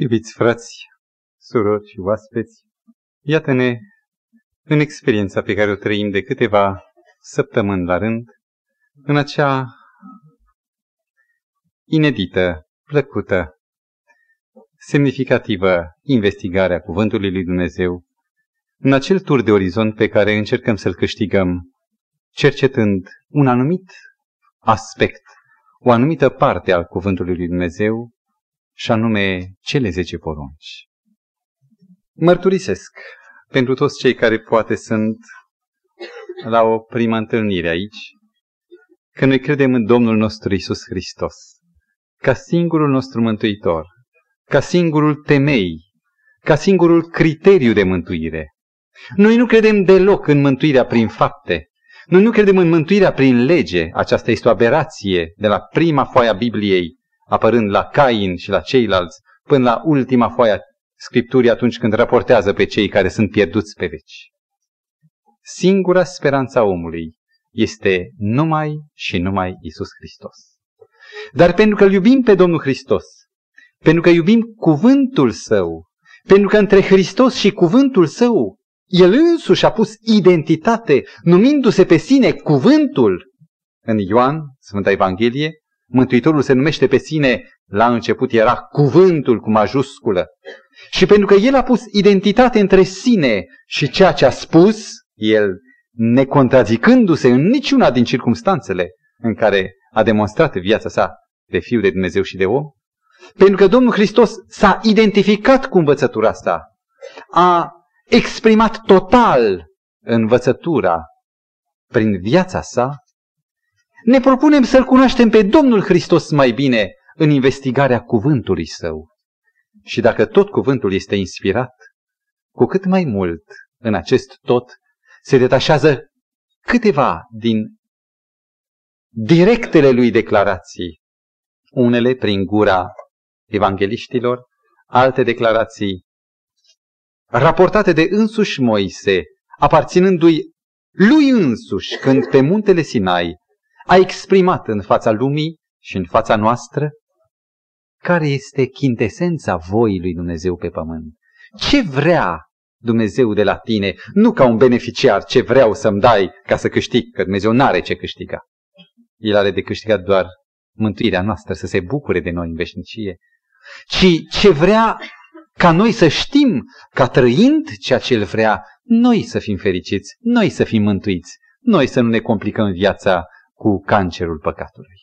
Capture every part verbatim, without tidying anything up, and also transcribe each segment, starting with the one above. Iubiți frați, surori și oaspeți, iată-ne în experiența pe care o trăim de câteva săptămâni la rând, în acea inedită, plăcută, semnificativă investigare a Cuvântului lui Dumnezeu, în acel tur de orizont pe care încercăm să-l câștigăm, cercetând un anumit aspect, o anumită parte al Cuvântului lui Dumnezeu, și anume cele zece porunci. Mărturisesc pentru toți cei care poate sunt la o primă întâlnire aici, că noi credem în Domnul nostru Iisus Hristos, ca singurul nostru mântuitor, ca singurul temei, ca singurul criteriu de mântuire. Noi nu credem deloc în mântuirea prin fapte, noi nu credem în mântuirea prin lege, aceasta este o aberație de la prima foaie a Bibliei, apărând la Cain și la ceilalți, până la ultima foaie a Scripturii atunci când raportează pe cei care sunt pierduți pe veci. Singura speranța omului este numai și numai Iisus Hristos. Dar pentru că îl iubim pe Domnul Hristos, pentru că iubim cuvântul Său, pentru că între Hristos și cuvântul Său, El însuși a pus identitate, numindu-se pe sine cuvântul. În Ioan, Sfânta Evanghelie, Mântuitorul se numește pe sine, la început era cuvântul cu majusculă. Și pentru că El a pus identitate între sine și ceea ce a spus, El, necontradicându-se în niciuna din circumstanțele în care a demonstrat viața sa de Fiul de Dumnezeu și de om, pentru că Domnul Hristos s-a identificat cu învățătura asta, a exprimat total învățătura prin viața sa, ne propunem să-L cunoaștem pe Domnul Hristos mai bine în investigarea cuvântului Său. Și dacă tot cuvântul este inspirat, cu cât mai mult în acest tot se detașează câteva din directele lui declarații, unele prin gura evangheliștilor, alte declarații raportate de însuși Moise, aparținându-i lui însuși când pe muntele Sinai a exprimat în fața lumii și în fața noastră care este chintesența voii lui Dumnezeu pe pământ. Ce vrea Dumnezeu de la tine? Nu ca un beneficiar, ce vreau să-mi dai ca să câștig, că Dumnezeu n-are ce câștiga. El are de câștigat doar mântuirea noastră, să se bucure de noi în veșnicie. Ci ce vrea ca noi să știm, ca trăind ceea ce El vrea, noi să fim fericiți, noi să fim mântuiți, noi să nu ne complicăm viața cu cancerul păcatului.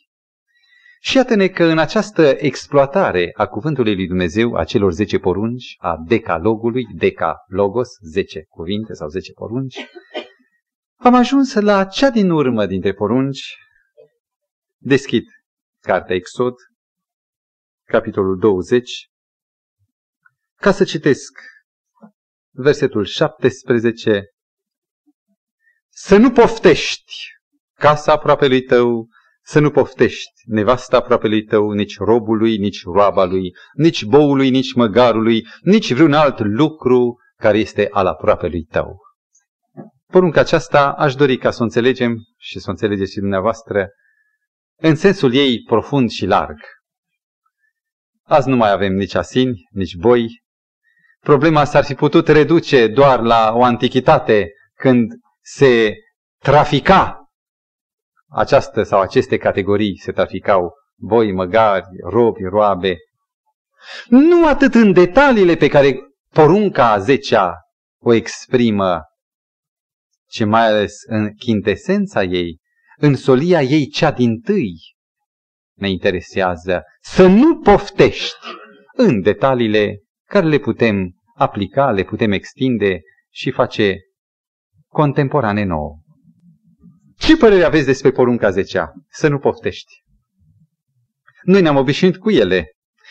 Și iată-ne că în această exploatare a cuvântului lui Dumnezeu, a celor zece porunci, a decalogului, decalogos, zece cuvinte sau zece porunci, am ajuns la cea din urmă dintre porunci. Deschid cartea Exod, capitolul douăzeci, ca să citesc versetul șaptesprezece. Să nu poftești casa aproapelui tău, să nu poftești nevasta aproapelui tău, nici robului, nici roaba lui, nici boului, nici măgarului, nici vreun alt lucru care este al aproapelui tău. Porunca aceasta aș dori ca să o înțelegem și să o înțelegeți și dumneavoastră în sensul ei profund și larg. Azi nu mai avem nici asini, nici boi. Problema s-ar fi putut reduce doar la o antichitate când se trafica. Această sau aceste categorii se traficau: boi, măgari, robi, roabe. Nu atât în detaliile pe care porunca a zecea o exprimă, ci mai ales în chintesența ei, în solia ei cea dintâi. Ne interesează să nu poftești, în detaliile care le putem aplica, le putem extinde și face contemporane nouă. Ce părere aveți despre porunca zecea? Să nu poftești. Noi ne-am obișnuit cu ele.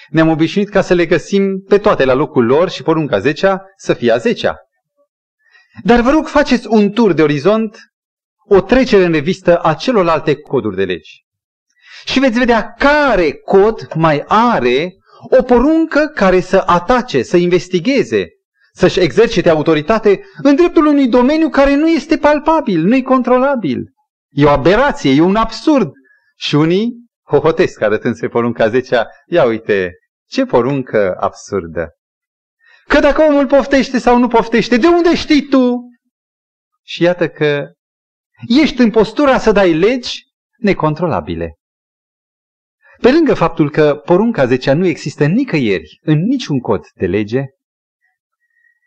Ne-am obișnuit ca să le găsim pe toate la locul lor și porunca zecea să fie a zecea. Dar vă rog, faceți un tur de orizont, o trecere în revistă a celorlalte coduri de legi. Și veți vedea care cod mai are o poruncă care să atace, să investigheze, să-și exercite autoritate în dreptul unui domeniu care nu este palpabil, nu-i controlabil. E o aberație, e un absurd. Și unii hohotesc arătând spre porunca zecea, ia uite Ce poruncă absurdă! Că dacă omul poftește sau nu poftește, de unde știi tu? Și iată că ești în postura să dai legi necontrolabile. Pe lângă faptul că porunca zecea nu există nicăieri, în niciun cod de lege,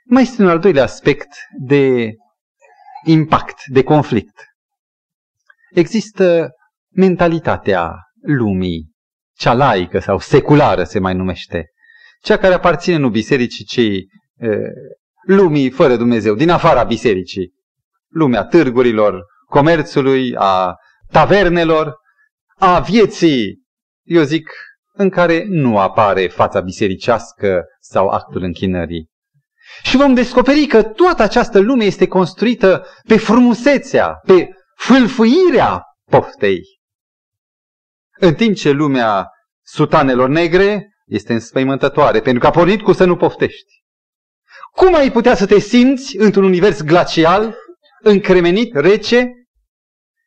mai este un al doilea aspect de impact, de conflict. Există mentalitatea lumii, cea laică sau seculară se mai numește, cea care aparține nu bisericii, ci e, lumii fără Dumnezeu, din afara bisericii, lumea târgurilor, comerțului, a tavernelor, a vieții, eu zic, în care nu apare fața bisericească sau actul închinării. Și vom descoperi că toată această lume este construită pe frumusețea, pe fâlfâirea poftei. În timp ce lumea sutanelor negre este înspăimântătoare, pentru că a pornit cu să nu poftești. Cum ai putea să te simți într-un univers glacial, încremenit, rece,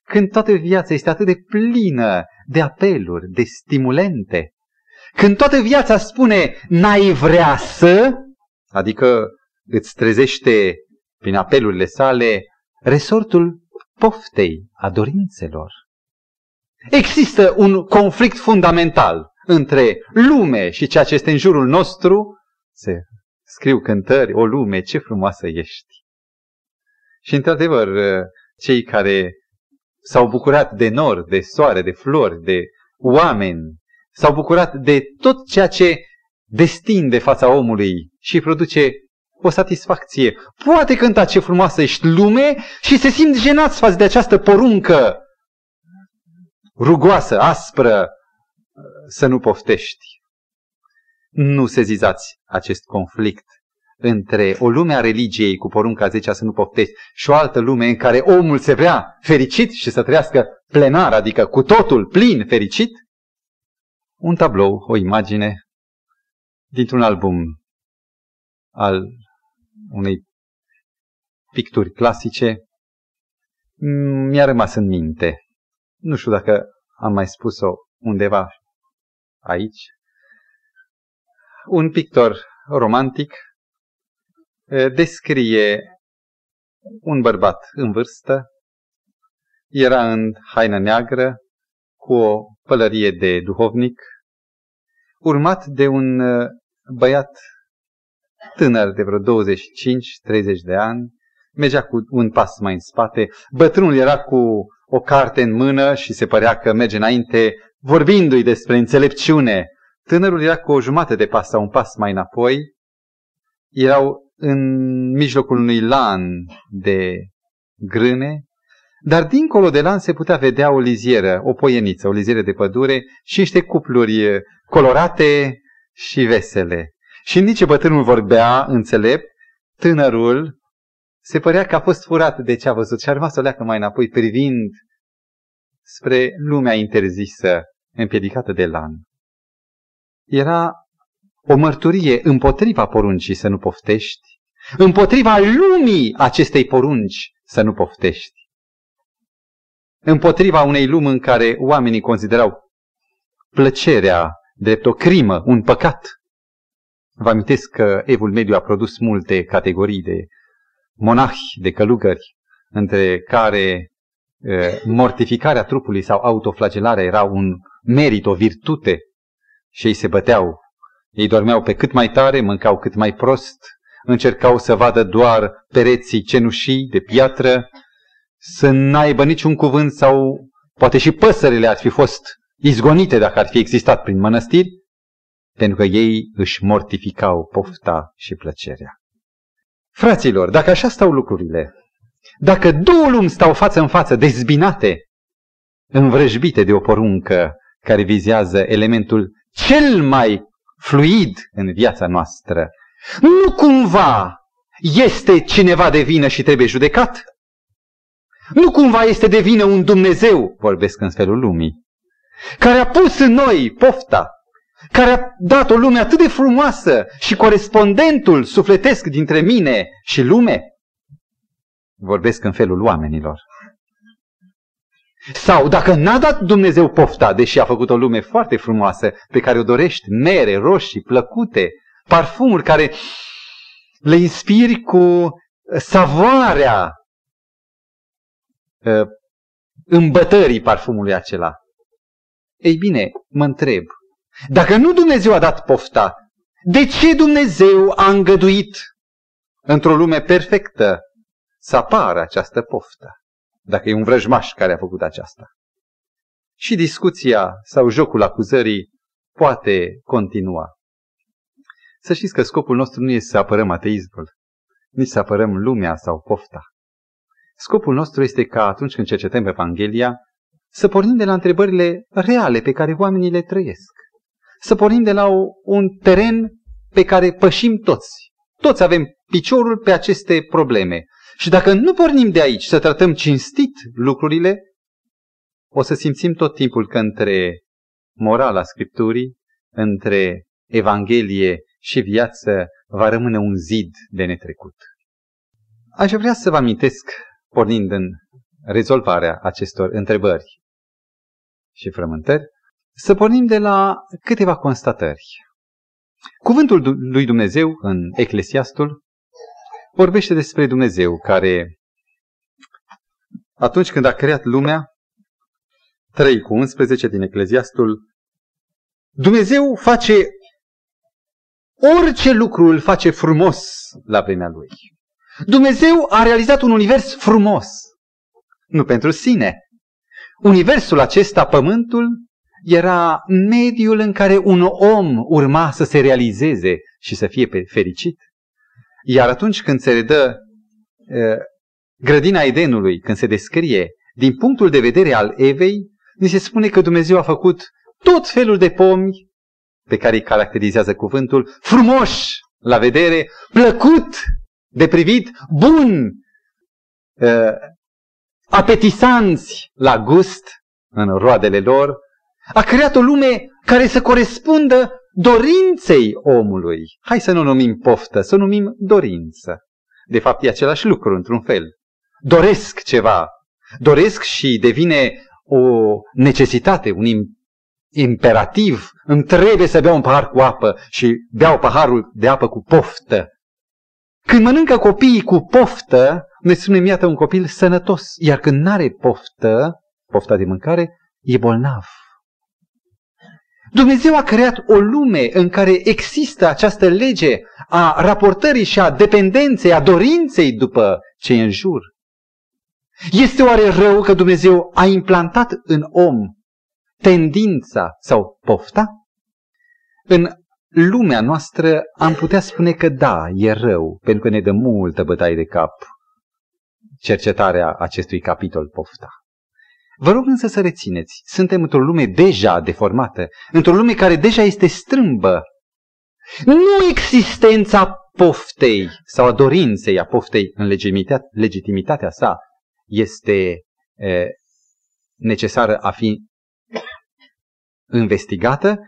când toată viața este atât de plină de apeluri, de stimulente? Când toată viața spune n-ai vrea să, adică îți trezește prin apelurile sale resortul poftei, a dorințelor. Există un conflict fundamental între lume și ceea ce este în jurul nostru. Se scriu cântări, o lume, ce frumoasă ești. Și într-adevăr, cei care s-au bucurat de nor, de soare, de flori, de oameni, s-au bucurat de tot ceea ce destinde fața omului și produce o satisfacție. Poate cânta ce frumoasă ești lume și se simt jenați față de această poruncă rugoasă, aspră, să nu poftești. Nu sezizați acest conflict între o lume a religiei cu porunca zecea să nu poftești și o altă lume în care omul se vrea fericit și să trăiască plenar, adică cu totul plin fericit. Un tablou, o imagine dintr-un album al unei picturi clasice mi-a rămas în minte. Nu știu dacă am mai spus-o undeva aici. Un pictor romantic descrie un bărbat în vârstă, era în haină neagră, cu o pălărie de duhovnic, urmat de un băiat tânăr de vreo douăzeci și cinci treizeci de ani, mergea cu un pas mai în spate, bătrânul era cu o carte în mână și se părea că merge înainte, vorbindu-i despre înțelepciune. Tânărul era cu o jumătate de pas sau un pas mai înapoi. Erau în mijlocul unui lan de grâne, dar dincolo de lan se putea vedea o lizieră, o poieniță, o lizieră de pădure și niște cupluri colorate și vesele. Și în timp ce bătrânul vorbea înțelept, tânărul se părea că a fost furat de ce a văzut și a rămas o leacă mai înapoi, privind spre lumea interzisă, împiedicată de lan. Era o mărturie împotriva poruncii să nu poftești, împotriva lumii acestei porunci să nu poftești, împotriva unei lumi în care oamenii considerau plăcerea drept o crimă, un păcat. Vă amintesc că evul mediu a produs multe categorii de monahi, de călugări, între care e, mortificarea trupului sau autoflagelarea era un merit, o virtute, și ei se băteau. Ei dormeau pe cât mai tare, mâncau cât mai prost, încercau să vadă doar pereții cenușii de piatră, să n-aibă niciun cuvânt sau poate și păsările ar fi fost izgonite dacă ar fi existat prin mănăstiri, pentru că ei își mortificau pofta și plăcerea. Fraților, dacă așa stau lucrurile, dacă două lumi stau față în față, dezbinate, învrăjbite de o poruncă care vizează elementul cel mai fluid în viața noastră, nu cumva este cineva de vină și trebuie judecat? Nu cumva este de vină un Dumnezeu, vorbesc în felul lumii, care a pus în noi pofta, care a dat o lume atât de frumoasă și corespondentul sufletesc dintre mine și lume? Vorbesc în felul oamenilor. Sau dacă n-a dat Dumnezeu pofta, deși a făcut o lume foarte frumoasă pe care o dorești, mere, roșii, plăcute, parfumuri care le inspiri cu savoarea uh, îmbătării parfumului acela. Ei bine, mă întreb, dacă nu Dumnezeu a dat pofta, de ce Dumnezeu a îngăduit într-o lume perfectă să apară această poftă, dacă e un vrăjmaș care a făcut aceasta? Și discuția sau jocul acuzării poate continua. Să știți că scopul nostru nu este să apărăm ateismul, nici să apărăm lumea sau pofta. Scopul nostru este ca atunci când cercetăm Evanghelia, să pornim de la întrebările reale pe care oamenii le trăiesc. Să pornim de la o, un teren pe care pășim toți. Toți avem piciorul pe aceste probleme. Și dacă nu pornim de aici să tratăm cinstit lucrurile, o să simțim tot timpul că între morala Scripturii, între Evanghelie și viață va rămâne un zid de netrecut. Aș vrea să vă amintesc, pornind în rezolvarea acestor întrebări și frământări, să pornim de la câteva constatări. Cuvântul lui Dumnezeu în Eclesiastul vorbește despre Dumnezeu care, atunci când a creat lumea, trei cu unsprezece din Eclesiastul, Dumnezeu face orice lucru, îl face frumos la vremea lui. Dumnezeu a realizat un univers frumos, nu pentru sine. Universul acesta, pământul, era mediul în care un om urma să se realizeze și să fie fericit. Iar atunci când se redă uh, grădina Edenului, când se descrie, din punctul de vedere al Evei, ni se spune că Dumnezeu a făcut tot felul de pomi pe care îi caracterizează cuvântul, frumoși la vedere, plăcut de privit, bun, uh, apetisanți la gust în roadele lor. A creat o lume care să corespundă dorinței omului. Hai să nu numim poftă, să numim dorință. De fapt, e același lucru într-un fel. Doresc ceva. Doresc și devine o necesitate, un imperativ. Îmi trebuie să beau un pahar cu apă și beau paharul de apă cu poftă. Când mănâncă copiii cu poftă, ne spunem, iată un copil sănătos. Iar când n-are poftă, pofta de mâncare, e bolnav. Dumnezeu a creat o lume în care există această lege a raportării și a dependenței, a dorinței după ce e în jur. Este oare rău că Dumnezeu a implantat în om tendința sau pofta? În lumea noastră am putea spune că da, e rău, pentru că ne dă multă bătaie de cap cercetarea acestui capitol pofta. Vă rog însă să rețineți, suntem într-o lume deja deformată, într-o lume care deja este strâmbă. Nu existența poftei sau a dorinței a poftei în legitimitatea sa este e, necesară a fi investigată,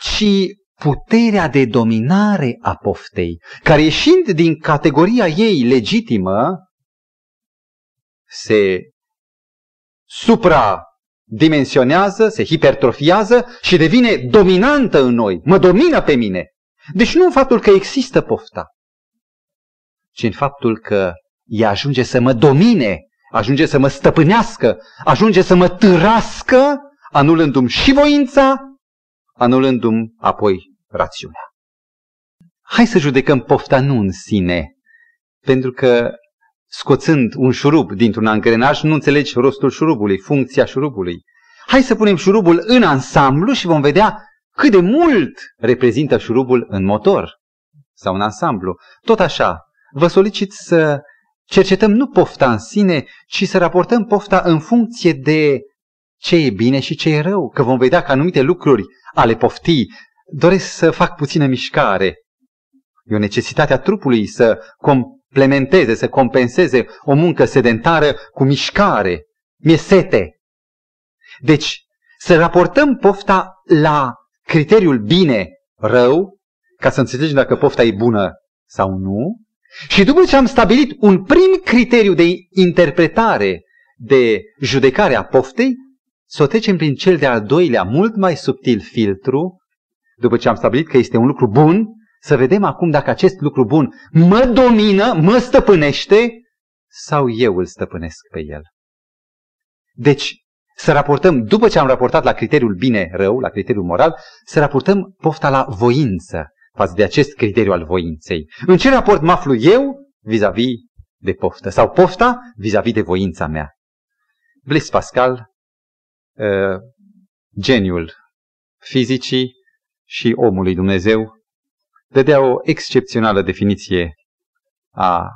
ci puterea de dominare a poftei, care ieșind din categoria ei legitimă, se supradimensionează, se hipertrofiază și devine dominantă în noi, mă domină pe mine. Deci nu în faptul că există pofta, ci în faptul că ea ajunge să mă domine, ajunge să mă stăpânească, ajunge să mă târască, anulându-mi și voința, anulându-mi apoi rațiunea. Hai să judecăm pofta nu în sine, pentru că scoțând un șurub dintr-un angrenaj, nu înțelegi rostul șurubului, funcția șurubului. Hai să punem șurubul în ansamblu și vom vedea cât de mult reprezintă șurubul în motor sau în ansamblu. Tot așa, vă solicit să cercetăm nu pofta în sine, ci să raportăm pofta în funcție de ce e bine și ce e rău. Că vom vedea că anumite lucruri ale poftii doresc să fac puțină mișcare. E o necesitate a trupului să comp- Plementeze, să compenseze o muncă sedentară cu mișcare, mi-e sete. Deci, să raportăm pofta la criteriul bine-rău, ca să înțelegem dacă pofta e bună sau nu. Și după ce am stabilit un prim criteriu de interpretare de judecare a poftei, să o trecem prin cel de-al doilea, mult mai subtil filtru, după ce am stabilit că este un lucru bun, să vedem acum dacă acest lucru bun mă domină, mă stăpânește sau eu îl stăpânesc pe el. Deci, să raportăm, după ce am raportat la criteriul bine-rău, la criteriul moral, să raportăm pofta la voință, față de acest criteriu al voinței. În ce raport mă aflu eu vis-a-vis de poftă? Sau pofta vis-a-vis de voința mea? Blaise Pascal, uh, geniul fizicii și omul lui Dumnezeu, dădea o excepțională definiție a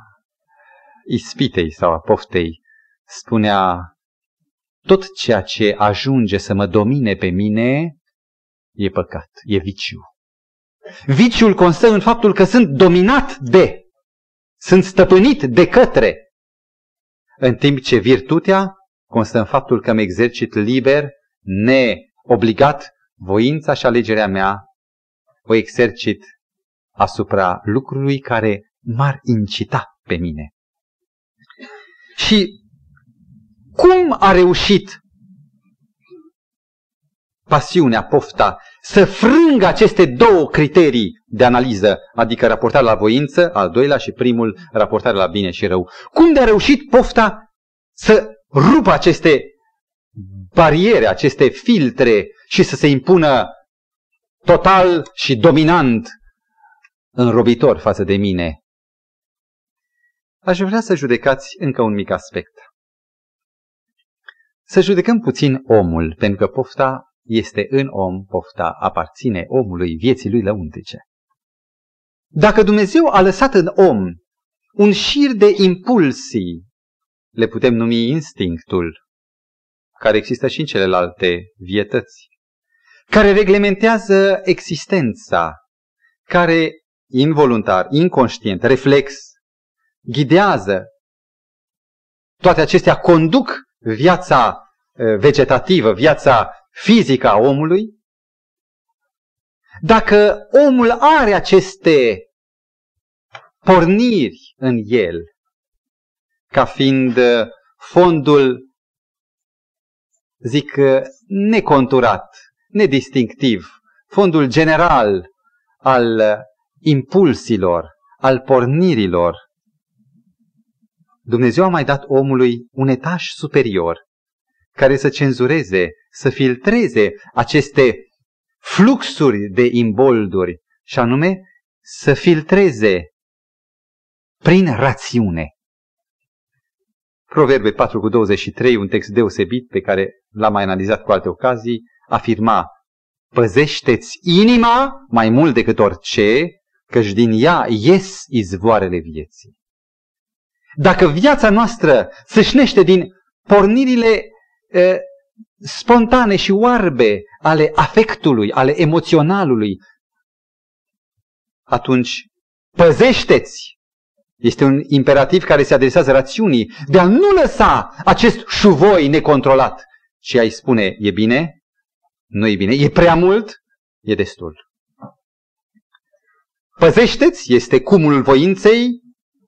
ispitei sau a poftei. Spunea: tot ceea ce ajunge să mă domine pe mine e păcat, e viciu. Viciul constă în faptul că sunt dominat de, sunt stăpânit de către, în timp ce virtutea constă în faptul că îmi exercit liber, neobligat, voința și alegerea mea, o exercit asupra lucrului care m-ar incita pe mine. Și cum a reușit pasiunea, pofta, să frângă aceste două criterii de analiză, adică raportarea la voință, al doilea, și primul, raportarea la bine și rău? Cum de-a reușit pofta să rupă aceste bariere, aceste filtre și să se impună total și dominant, înrobitor față de mine? Aș vrea să judecați încă un mic aspect. Să judecăm puțin omul, pentru că pofta este în om, pofta aparține omului, vieții lui lăuntrice. Dacă Dumnezeu a lăsat în om un șir de impulsii, le putem numi instinctul, care există și în celelalte vietăți, care reglementează existența, care involuntar, inconștient, reflex, ghidează, toate acestea conduc viața vegetativă, viața fizică a omului. Dacă omul are aceste porniri în el, ca fiind fondul, zic, neconturat, nedistinctiv, fondul general al impulsilor, al pornirilor, Dumnezeu a mai dat omului un etaj superior care să cenzureze, să filtreze aceste fluxuri de imbolduri, și anume să filtreze prin rațiune. Proverbe patru cu douăzeci și trei, un text deosebit pe care l-am mai analizat cu alte ocazii, afirma: păzește-ți inima mai mult decât orice, căci din ea ies izvoarele vieții. Dacă viața noastră sâșnește din pornirile e, spontane și oarbe ale afectului, ale emoționalului, atunci păzește-ți. Este un imperativ care se adresează rațiunii, de a nu lăsa acest șuvoi necontrolat, ci a-i spune: e bine, nu e bine, e prea mult, e destul. Păzește-ți este cumulul voinței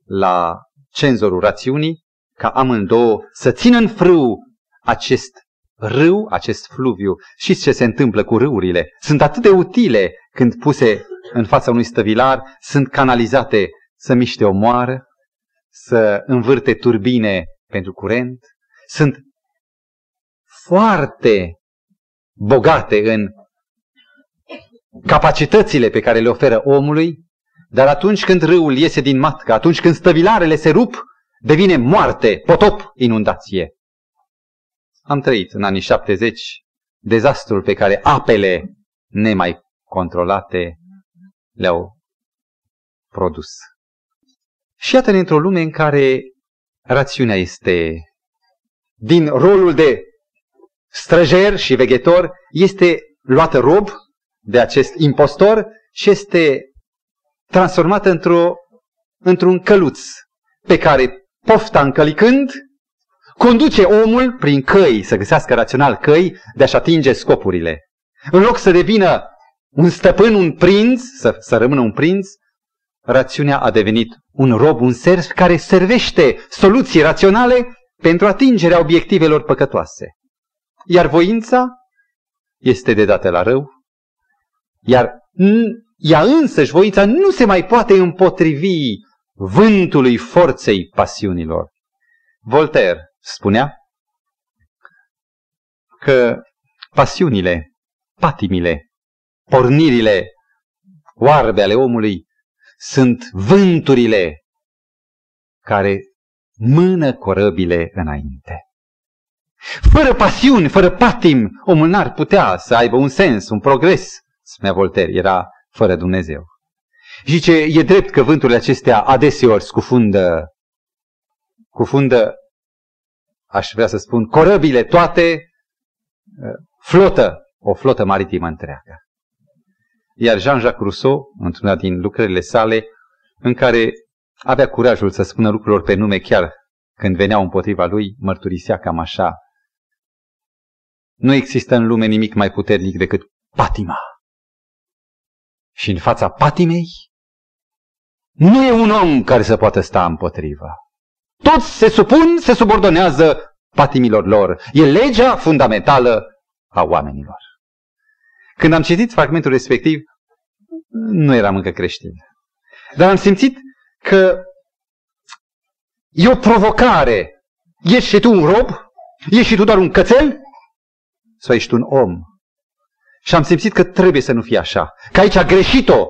la cenzorul rațiunii, ca amândouă să țină în frâu acest râu, acest fluviu. Știți ce se întâmplă cu râurile? Sunt atât de utile când puse în fața unui stăvilar, sunt canalizate să miște o moară, să învârte turbine pentru curent, sunt foarte bogate în capacitățile pe care le oferă omului. Dar atunci când râul iese din matcă, atunci când stăvilarele se rup, devine moarte, potop, inundație. Am trăit în anii șaptezeci dezastrul pe care apele nemai controlate le-au produs. Și iată, într-o lume în care rațiunea este, din rolul de străjer și veghetor, este luată rob de acest impostor și este transformată într-o, într-un căluț pe care pofta, încălicând, conduce omul prin căi, să găsească rațional căi de a-și atinge scopurile. În loc să devină un stăpân, un prinț, să, să rămână un prinț, rațiunea a devenit un rob, un serv care servește soluții raționale pentru atingerea obiectivelor păcătoase. Iar voința este de dată la rău, iar ea însăși, voința, nu se mai poate împotrivi vântului forței pasiunilor. Voltaire spunea că pasiunile, patimile, pornirile oarbe ale omului sunt vânturile care mână corăbile înainte. Fără pasiuni, fără patim, omul n-ar putea să aibă un sens, un progres, spunea Voltaire, era fără Dumnezeu. Zice, e drept că vânturile acestea adeseori scufundă, cufundă, aș vrea să spun, corăbile toate, flotă, o flotă maritimă întreagă. Iar Jean-Jacques Rousseau, într-una din lucrările sale, în care avea curajul să spună lucrurilor pe nume chiar când veneau împotriva lui, mărturisea cam așa: nu există în lume nimic mai puternic decât patima. Și în fața patimei nu e un om care să poată sta împotriva. Toți se supun, se subordonează patimilor lor. E legea fundamentală a oamenilor. Când am citit fragmentul respectiv, nu eram încă creștin. Dar am simțit că e o provocare. Ești și tu un rob? Ești și tu doar un cățel? Sau ești un om? Și am simțit că trebuie să nu fie așa. Că aici a greșit-o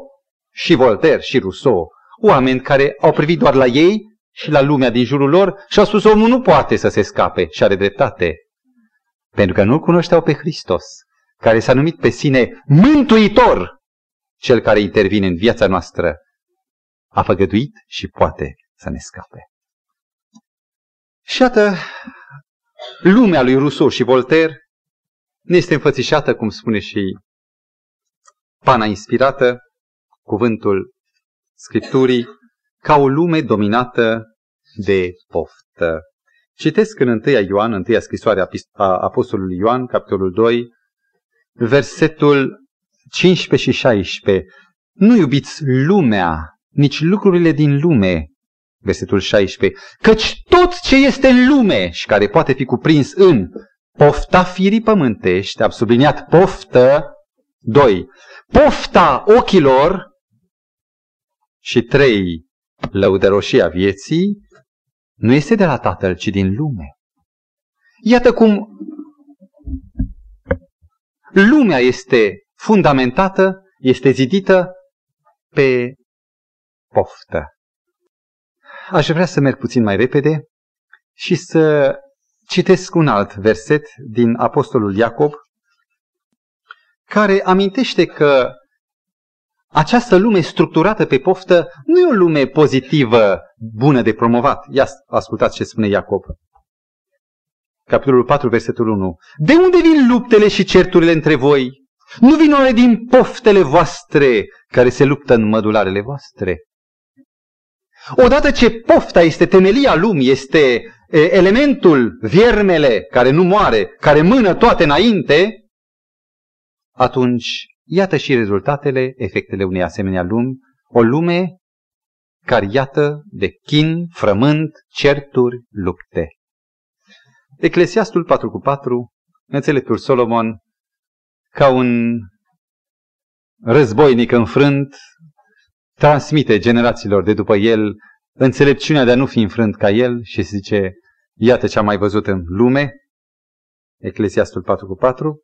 și Voltaire și Rousseau, oameni care au privit doar la ei și la lumea din jurul lor și au spus: omul nu poate să se scape, și are dreptate. Pentru că nu-L cunoșteau pe Hristos, care s-a numit pe sine Mântuitor, cel care intervine în viața noastră, a făgăduit și poate să ne scape. Și iată, lumea lui Rousseau și Voltaire ne este înfățișată, cum spune și pana inspirată, cuvântul Scripturii, ca o lume dominată de poftă. Citesc în întâia Ioan, întâia scrisoare a Apostolului Ioan, capitolul doi, versetul cincisprezece și șaisprezece. Nu iubiți lumea, nici lucrurile din lume. Versetul șaisprezece. Căci tot ce este în lume și care poate fi cuprins în pofta firii pământești, am subliniat poftă, doi, pofta ochilor și trei, lăudăroșia vieții, nu este de la Tatăl, ci din lume. Iată cum lumea este fundamentată, este zidită pe poftă. Aș vrea să merg puțin mai repede și să citesc un alt verset din Apostolul Iacob, care amintește că această lume structurată pe poftă nu e o lume pozitivă, bună de promovat. Ia ascultați ce spune Iacob. Capitolul patru, versetul unu. De unde vin luptele și certurile între voi? Nu vin oare din poftele voastre care se luptă în mădularele voastre? Odată ce pofta este temelia lumii, este elementul, viermele care nu moare, care mână toate înainte, atunci iată și rezultatele, efectele unei asemenea lumi, o lume cariată de chin, frământ, certuri, lupte. Eclesiastul patru cu patru, înțeleptul Solomon, ca un războinic înfrânt, transmite generațiilor de după el înțelepciunea de a nu fi înfrânt ca el și se zice: iată ce am mai văzut în lume, Eclesiastul patru cu patru,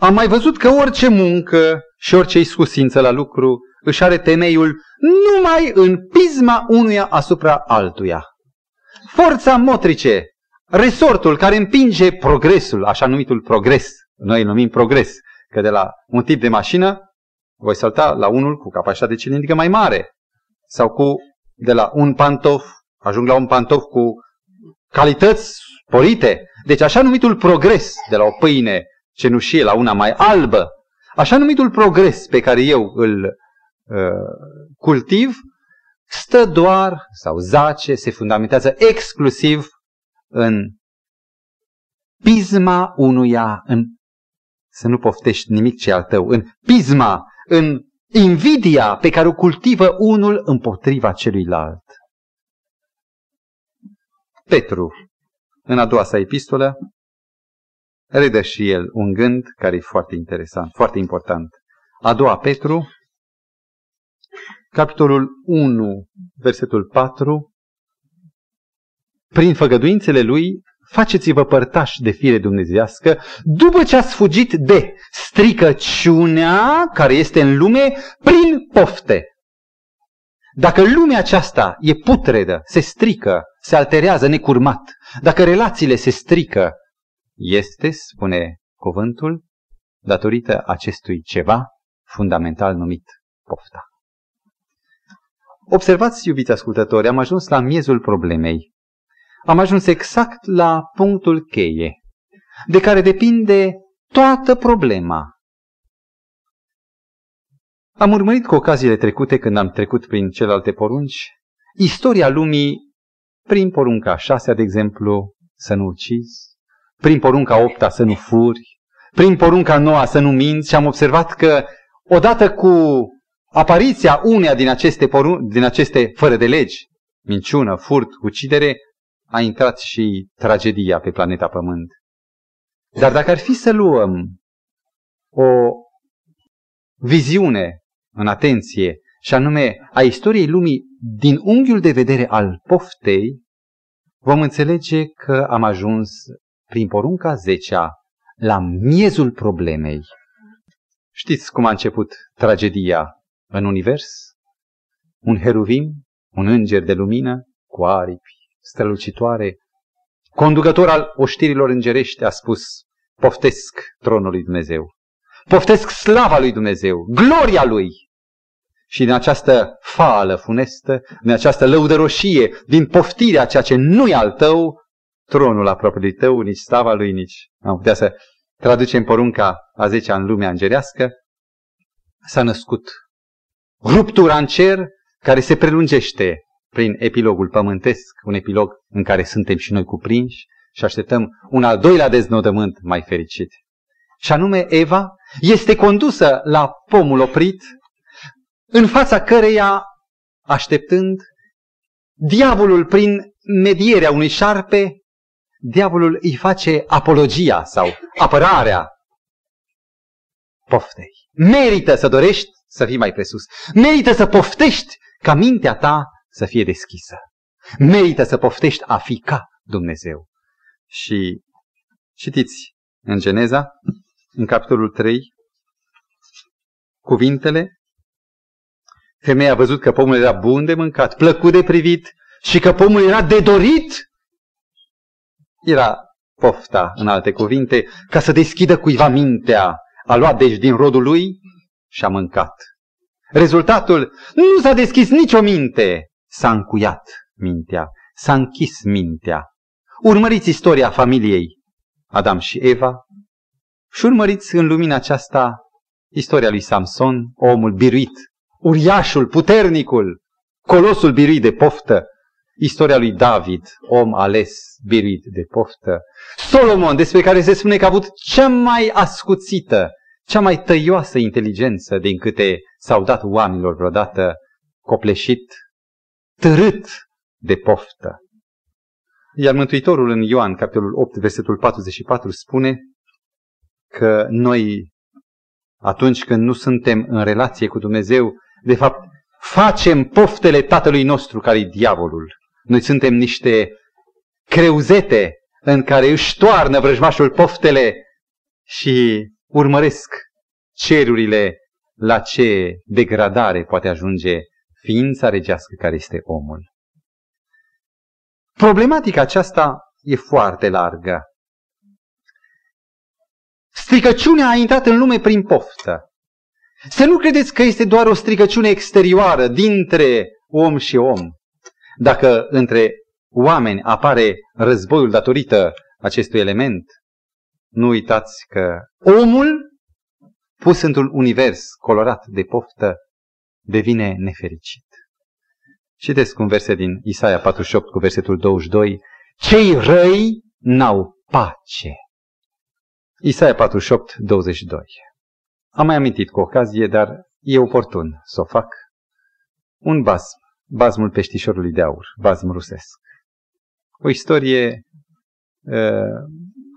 am mai văzut că orice muncă și orice iscusință la lucru își are temeiul numai în pisma unuia asupra altuia. Forța motrice, resortul care împinge progresul, așa numitul progres, noi îl numim progres, că de la un tip de mașină voi salta la unul cu capacitate cilindrică mai mare, sau cu, de la un pantof, ajung la un pantof cu calități sporite. Deci așa numitul progres, de la o pâine cenușie la una mai albă, așa numitul progres pe care eu îl uh, cultiv, stă doar, sau zace, se fundamentează exclusiv în pisma unuia, în, să nu poftești nimic ce al tău, în pisma, în invidia pe care o cultivă unul împotriva celuilalt. Petru, în a doua sa epistolă, redă și el un gând care e foarte interesant, foarte important. A doua Petru, capitolul unu, versetul patru, prin făgăduințele lui, faceți-vă părtași de fire dumnezeiască după ce ați fugit de stricăciunea care este în lume prin pofte. Dacă lumea aceasta e putredă, se strică, se alterează necurmat, dacă relațiile se strică, este, spune cuvântul, datorită acestui ceva fundamental numit pofta. Observați, iubiți ascultători, am ajuns la miezul problemei. Am ajuns exact la punctul cheie, de care depinde toată problema. Am urmărit cu ocaziile trecute, când am trecut prin celelalte porunci, istoria lumii prin porunca a șasea, de exemplu, să nu ucizi, prin porunca a opta să nu furi, prin porunca a noua să nu minți, și am observat că odată cu apariția uneia din aceste, porun- din aceste fără de legi, minciună, furt, ucidere, a intrat și tragedia pe planeta Pământ. Dar dacă ar fi să luăm o viziune în atenție, și anume a istoriei lumii din unghiul de vedere al poftei, vom înțelege că am ajuns prin porunca zecea la miezul problemei. Știți cum a început tragedia în univers? Un heruvim, un înger de lumină cu aripi strălucitoare, conducător al oștirilor îngerești, a spus: poftesc tronul lui Dumnezeu, poftesc slava lui Dumnezeu, gloria lui. Și din această fală funestă, din această lăudăroșie, din poftirea ceea ce nu-i al tău, tronul apropiului tău, nici slava lui, nici... Am putea să traducem porunca a zecea în lumea îngerească. S-a născut ruptura în cer care se prelungește prin epilogul pământesc, un epilog în care suntem și noi cuprinși și așteptăm un al doilea deznodământ mai fericit. Și anume, Eva este condusă la pomul oprit, în fața căreia, așteptând, diavolul, prin medierea unui șarpe, diavolul îi face apologia sau apărarea poftei. Merită să dorești să fii mai presus. Merită să poftești ca mintea ta să fie deschisă. Merită să poftești a fi ca Dumnezeu. Și citiți în Geneza, în capitolul trei, cuvintele: femeia a văzut că pomul era bun de mâncat, plăcut de privit și că pomul era de dorit. Era pofta, în alte cuvinte, ca să deschidă cuiva mintea. A luat deci din rodul lui și a mâncat. Rezultatul: nu s-a deschis nicio minte. S-a încuiat mintea, s-a închis mintea. Urmăriți istoria familiei Adam și Eva și urmăriți în lumina aceasta istoria lui Samson, omul biruit, uriașul, puternicul, colosul biruit de poftă, istoria lui David, om ales, biruit de poftă, Solomon, despre care se spune că a avut cea mai ascuțită, cea mai tăioasă inteligență din câte s-au dat oamenilor vreodată, copleșit, târât de poftă. Iar Mântuitorul în Ioan, capitolul opt, versetul patruzeci și patru, spune că noi, atunci când nu suntem în relație cu Dumnezeu, de fapt facem poftele tatălui nostru, care-i diavolul. Noi suntem niște creuzete în care își toarnă vrăjmașul poftele și urmăresc cerurile la ce degradare poate ajunge ființa regească care este omul. Problematica aceasta e foarte largă. Stricăciunea a intrat în lume prin poftă. Să nu credeți că este doar o stricăciune exterioară dintre om și om. Dacă între oameni apare războiul datorită acestui element, nu uitați că omul, pus într-un univers colorat de poftă, devine nefericit. Citesc un verset din Isaia patruzeci și opt cu versetul douăzeci și doi: cei răi n-au pace. Isaia patruzeci și opt, douăzeci și doi. Am mai amintit cu ocazie, dar e oportun să o fac. Un basm, basmul peștișorului de aur, basm rusesc. o istorie uh,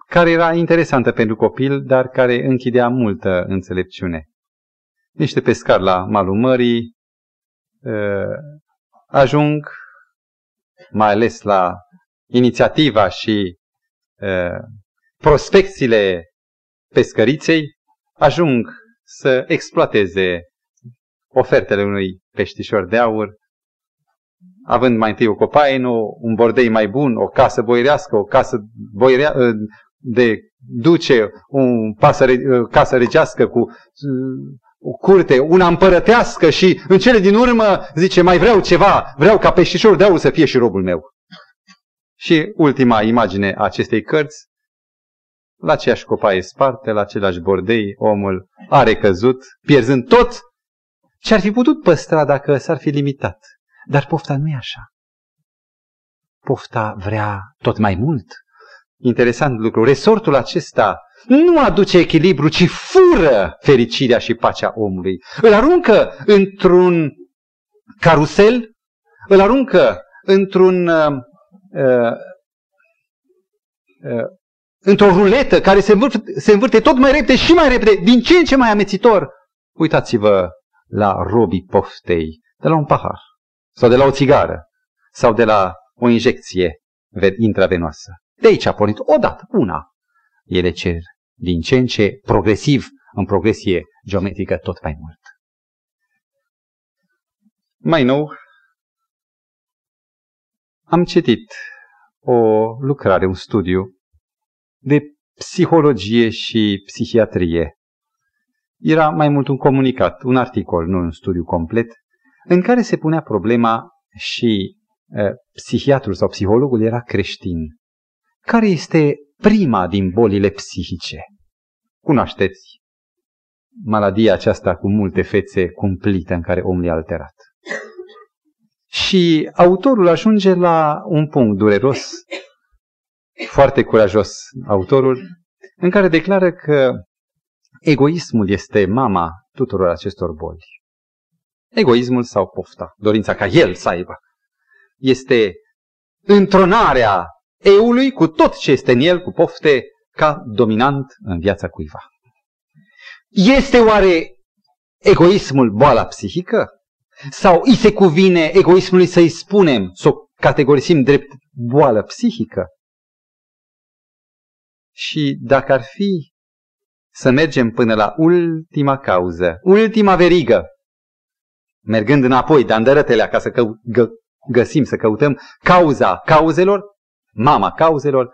care era interesantă pentru copil, dar care închidea multă înțelepciune. Niște pescari la malul mării uh, ajung, mai ales la inițiativa și uh, prospecțiile pescăriței, ajung să exploateze ofertele unui peștișor de aur, având mai întâi o copaină, un bordei mai bun, o casă boierească, o casă boierea, de duce, un pasăre, casă regească cu o curte, una împărătească, și în cele din urmă zice: mai vreau ceva, vreau ca peștișorul de aur să fie și robul meu. Și ultima imagine a acestei cărți: la aceeași copaie sparte, la același bordei, omul are căzut, pierzând tot ce ar fi putut păstra dacă s-ar fi limitat. Dar pofta nu e așa. Pofta vrea tot mai mult. Interesant lucru. Resortul acesta nu aduce echilibru, ci fură fericirea și pacea omului. Îl aruncă într-un carusel, îl aruncă într-un... Uh, uh, uh, într-o ruletă care se învârte, se învârte tot mai repede și mai repede, din ce în ce mai amețitor. Uitați-vă la robii poftei, de la un pahar, sau de la o țigară, sau de la o injecție intravenoasă. De aici a pornit odată, una. Ele cer din ce în ce, progresiv, în progresie geometrică, tot mai mult. Mai nou, am citit o lucrare, un studiu de psihologie și psihiatrie. Era mai mult un comunicat, un articol, nu un studiu complet, în care se punea problema și uh, psihiatrul sau psihologul era creștin. Care este prima din bolile psihice? Cunoașteți maladia aceasta cu multe fețe cumplite în care omul e alterat. Și autorul ajunge la un punct dureros, foarte curajos autorul, în care declară că egoismul este mama tuturor acestor boli. Egoismul sau pofta, dorința ca el să aibă, este întronarea eului cu tot ce este în el, cu pofte, ca dominant în viața cuiva. Este oare egoismul boala psihică? Sau îi se cuvine egoismului să-i spunem, să o categorisim drept boală psihică? Și dacă ar fi să mergem până la ultima cauză, ultima verigă, mergând înapoi, dar îndărătelea, ca să cău- gă- găsim, să căutăm cauza cauzelor, mama cauzelor,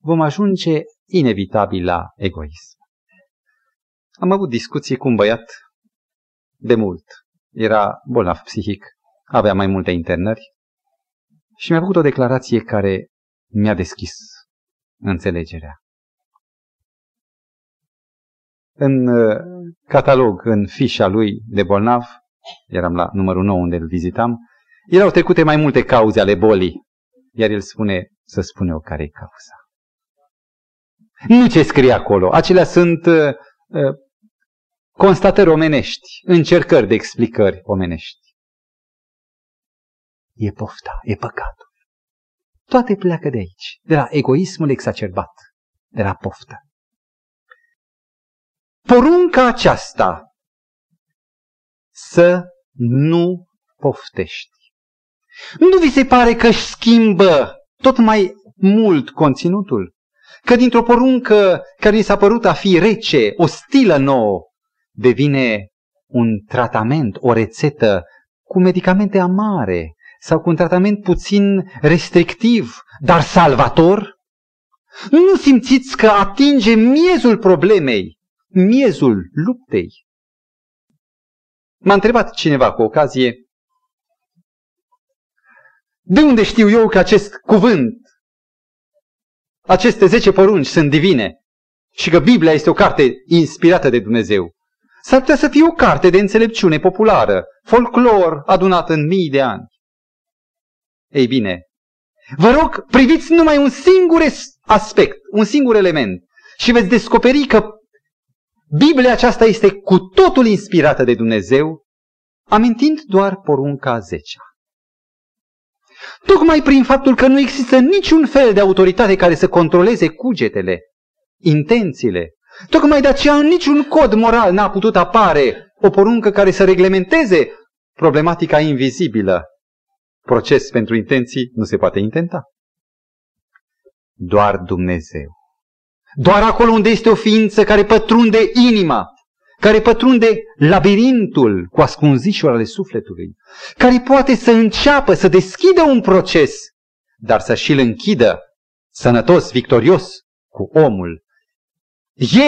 vom ajunge inevitabil la egoism. Am avut discuții cu un băiat de mult. Era bolnav psihic, avea mai multe internări și mi-a făcut o declarație care mi-a deschis înțelegerea. În catalog, în fișa lui de bolnav, eram la numărul nouă unde îl vizitam, erau trecute mai multe cauze ale bolii, iar el spune: să spune eu care e cauza. Nu ce scrie acolo, acelea sunt uh, uh, constatări omenești, încercări de explicări omenești. E pofta, e păcatul. Toate pleacă de aici, de la egoismul exacerbat, de la poftă. Porunca aceasta, să nu poftești. Nu vi se pare că își schimbă tot mai mult conținutul? Că dintr-o poruncă care i s-a părut a fi rece, ostilă nouă, devine un tratament, o rețetă cu medicamente amare sau cu un tratament puțin restrictiv, dar salvator? Nu simțiți că atinge miezul problemei, miezul luptei? M-a întrebat cineva cu ocazie: de unde știu eu că acest cuvânt, aceste zece porunci sunt divine și că Biblia este o carte inspirată de Dumnezeu? S-ar putea să fie o carte de înțelepciune populară, folclor adunat în mii de ani. Ei bine, vă rog, priviți numai un singur aspect, un singur element și veți descoperi că Biblia aceasta este cu totul inspirată de Dumnezeu, amintind doar porunca a zecea. tocmai prin faptul că nu există niciun fel de autoritate care să controleze cugetele, intențiile. Tocmai de aceea în niciun cod moral n-a putut apare o poruncă care să reglementeze problematica invizibilă. Proces pentru intenții nu se poate intenta. Doar Dumnezeu. Doar acolo unde este o ființă care pătrunde inima, care pătrunde labirintul cu ascunzișul ale sufletului, care poate să înceapă, să deschidă un proces, dar să și-l închidă sănătos, victorios cu omul.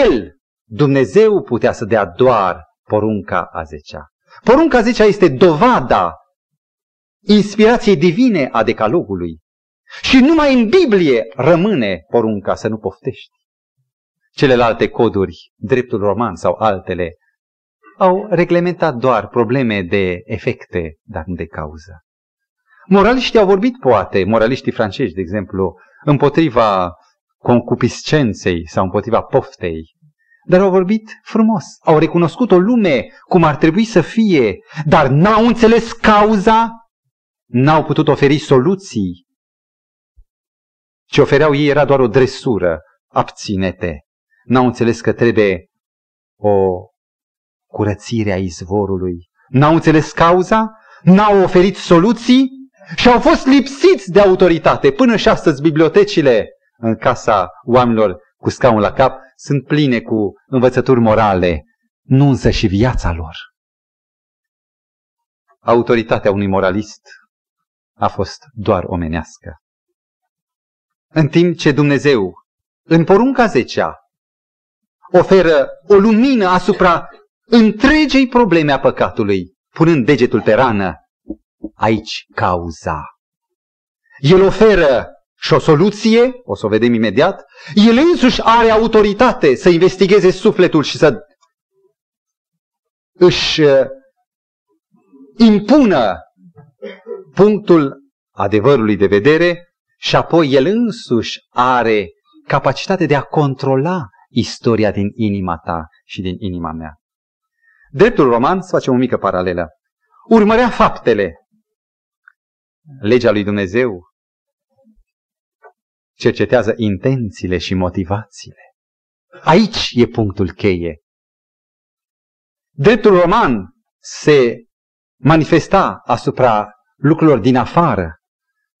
El, Dumnezeu, putea să dea doar porunca a zecea. Porunca a zecea este dovada inspirației divine a decalogului. Și numai în Biblie rămâne porunca să nu poftești. Celelalte coduri, dreptul roman sau altele, au reglementat doar probleme de efecte, dar nu de cauză. Moraliștii au vorbit, poate, moraliștii francezi, de exemplu, împotriva concupiscenței sau împotriva poftei, dar au vorbit frumos, au recunoscut o lume cum ar trebui să fie, dar n-au înțeles cauza, n-au putut oferi soluții. Ce ofereau ei era doar o dresură, abține-te. N-au înțeles că trebuie o curățire a izvorului. N-au înțeles cauza, n-au oferit soluții și au fost lipsiți de autoritate. Până și astăzi bibliotecile în casa oamenilor cu scaun la cap sunt pline cu învățături morale, nu însă și viața lor. Autoritatea unui moralist a fost doar omenească. În timp ce Dumnezeu, în porunca zecea, oferă o lumină asupra întregei probleme a păcatului, punând degetul pe rană, aici cauza. El oferă și o soluție, o să o vedem imediat, el însuși are autoritate să investigheze sufletul și să își impună punctul adevărului de vedere și apoi el însuși are capacitatea de a controla istoria din inima ta și din inima mea. Dreptul roman, să facem o mică paralelă, urmărea faptele. Legea lui Dumnezeu cercetează intențiile și motivațiile. Aici e punctul cheie. Dreptul roman se manifesta asupra lucrurilor din afară,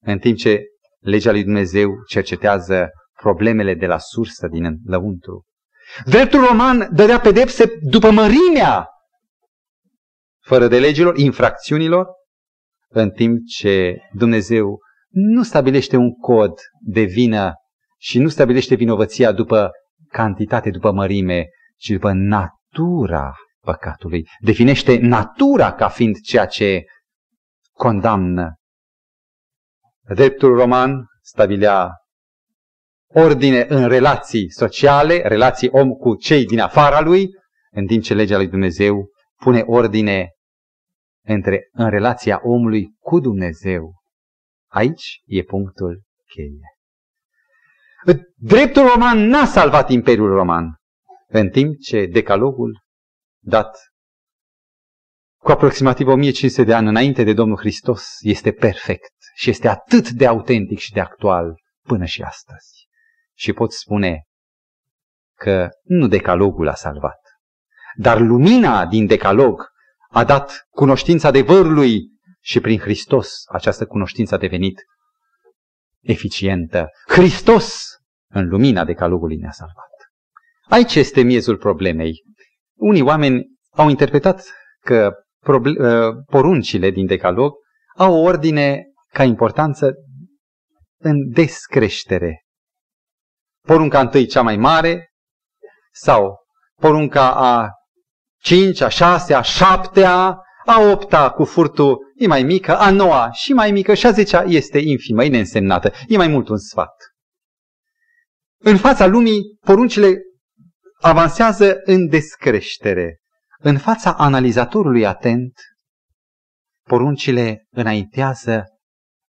în timp ce legea lui Dumnezeu cercetează problemele de la sursă, din lăuntru. Dreptul roman dădea pedepse după mărimea fără de legilor, infracțiunilor, în timp ce Dumnezeu nu stabilește un cod de vină și nu stabilește vinovăția după cantitate, după mărime, ci după natura păcatului. Definește natura ca fiind ceea ce condamnă. Dreptul roman stabilea ordine în relații sociale, relații om cu cei din afara lui, în timp ce legea lui Dumnezeu pune ordine între, în relația omului cu Dumnezeu. Aici e punctul cheie. Dreptul roman n-a salvat Imperiul Roman, în timp ce decalogul, dat cu aproximativ o mie cinci sute de ani înainte de Domnul Hristos, este perfect și este atât de autentic și de actual până și astăzi. Și pot spune că nu decalogul a salvat, dar lumina din decalog a dat cunoștința adevărului și prin Hristos această cunoștință a devenit eficientă. Hristos în lumina decalogului ne-a salvat. Aici este miezul problemei. Unii oameni au interpretat că poruncile din decalog au o ordine ca importanță în descreștere. Porunca întâi cea mai mare sau porunca a cincea, a șasea, a șaptea, a opta cu furtul e mai mică, a noua și mai mică și a zecea este infimă, e neînsemnată, e mai mult un sfat. În fața lumii poruncile avansează în descreștere. În fața analizatorului atent, poruncile înaintează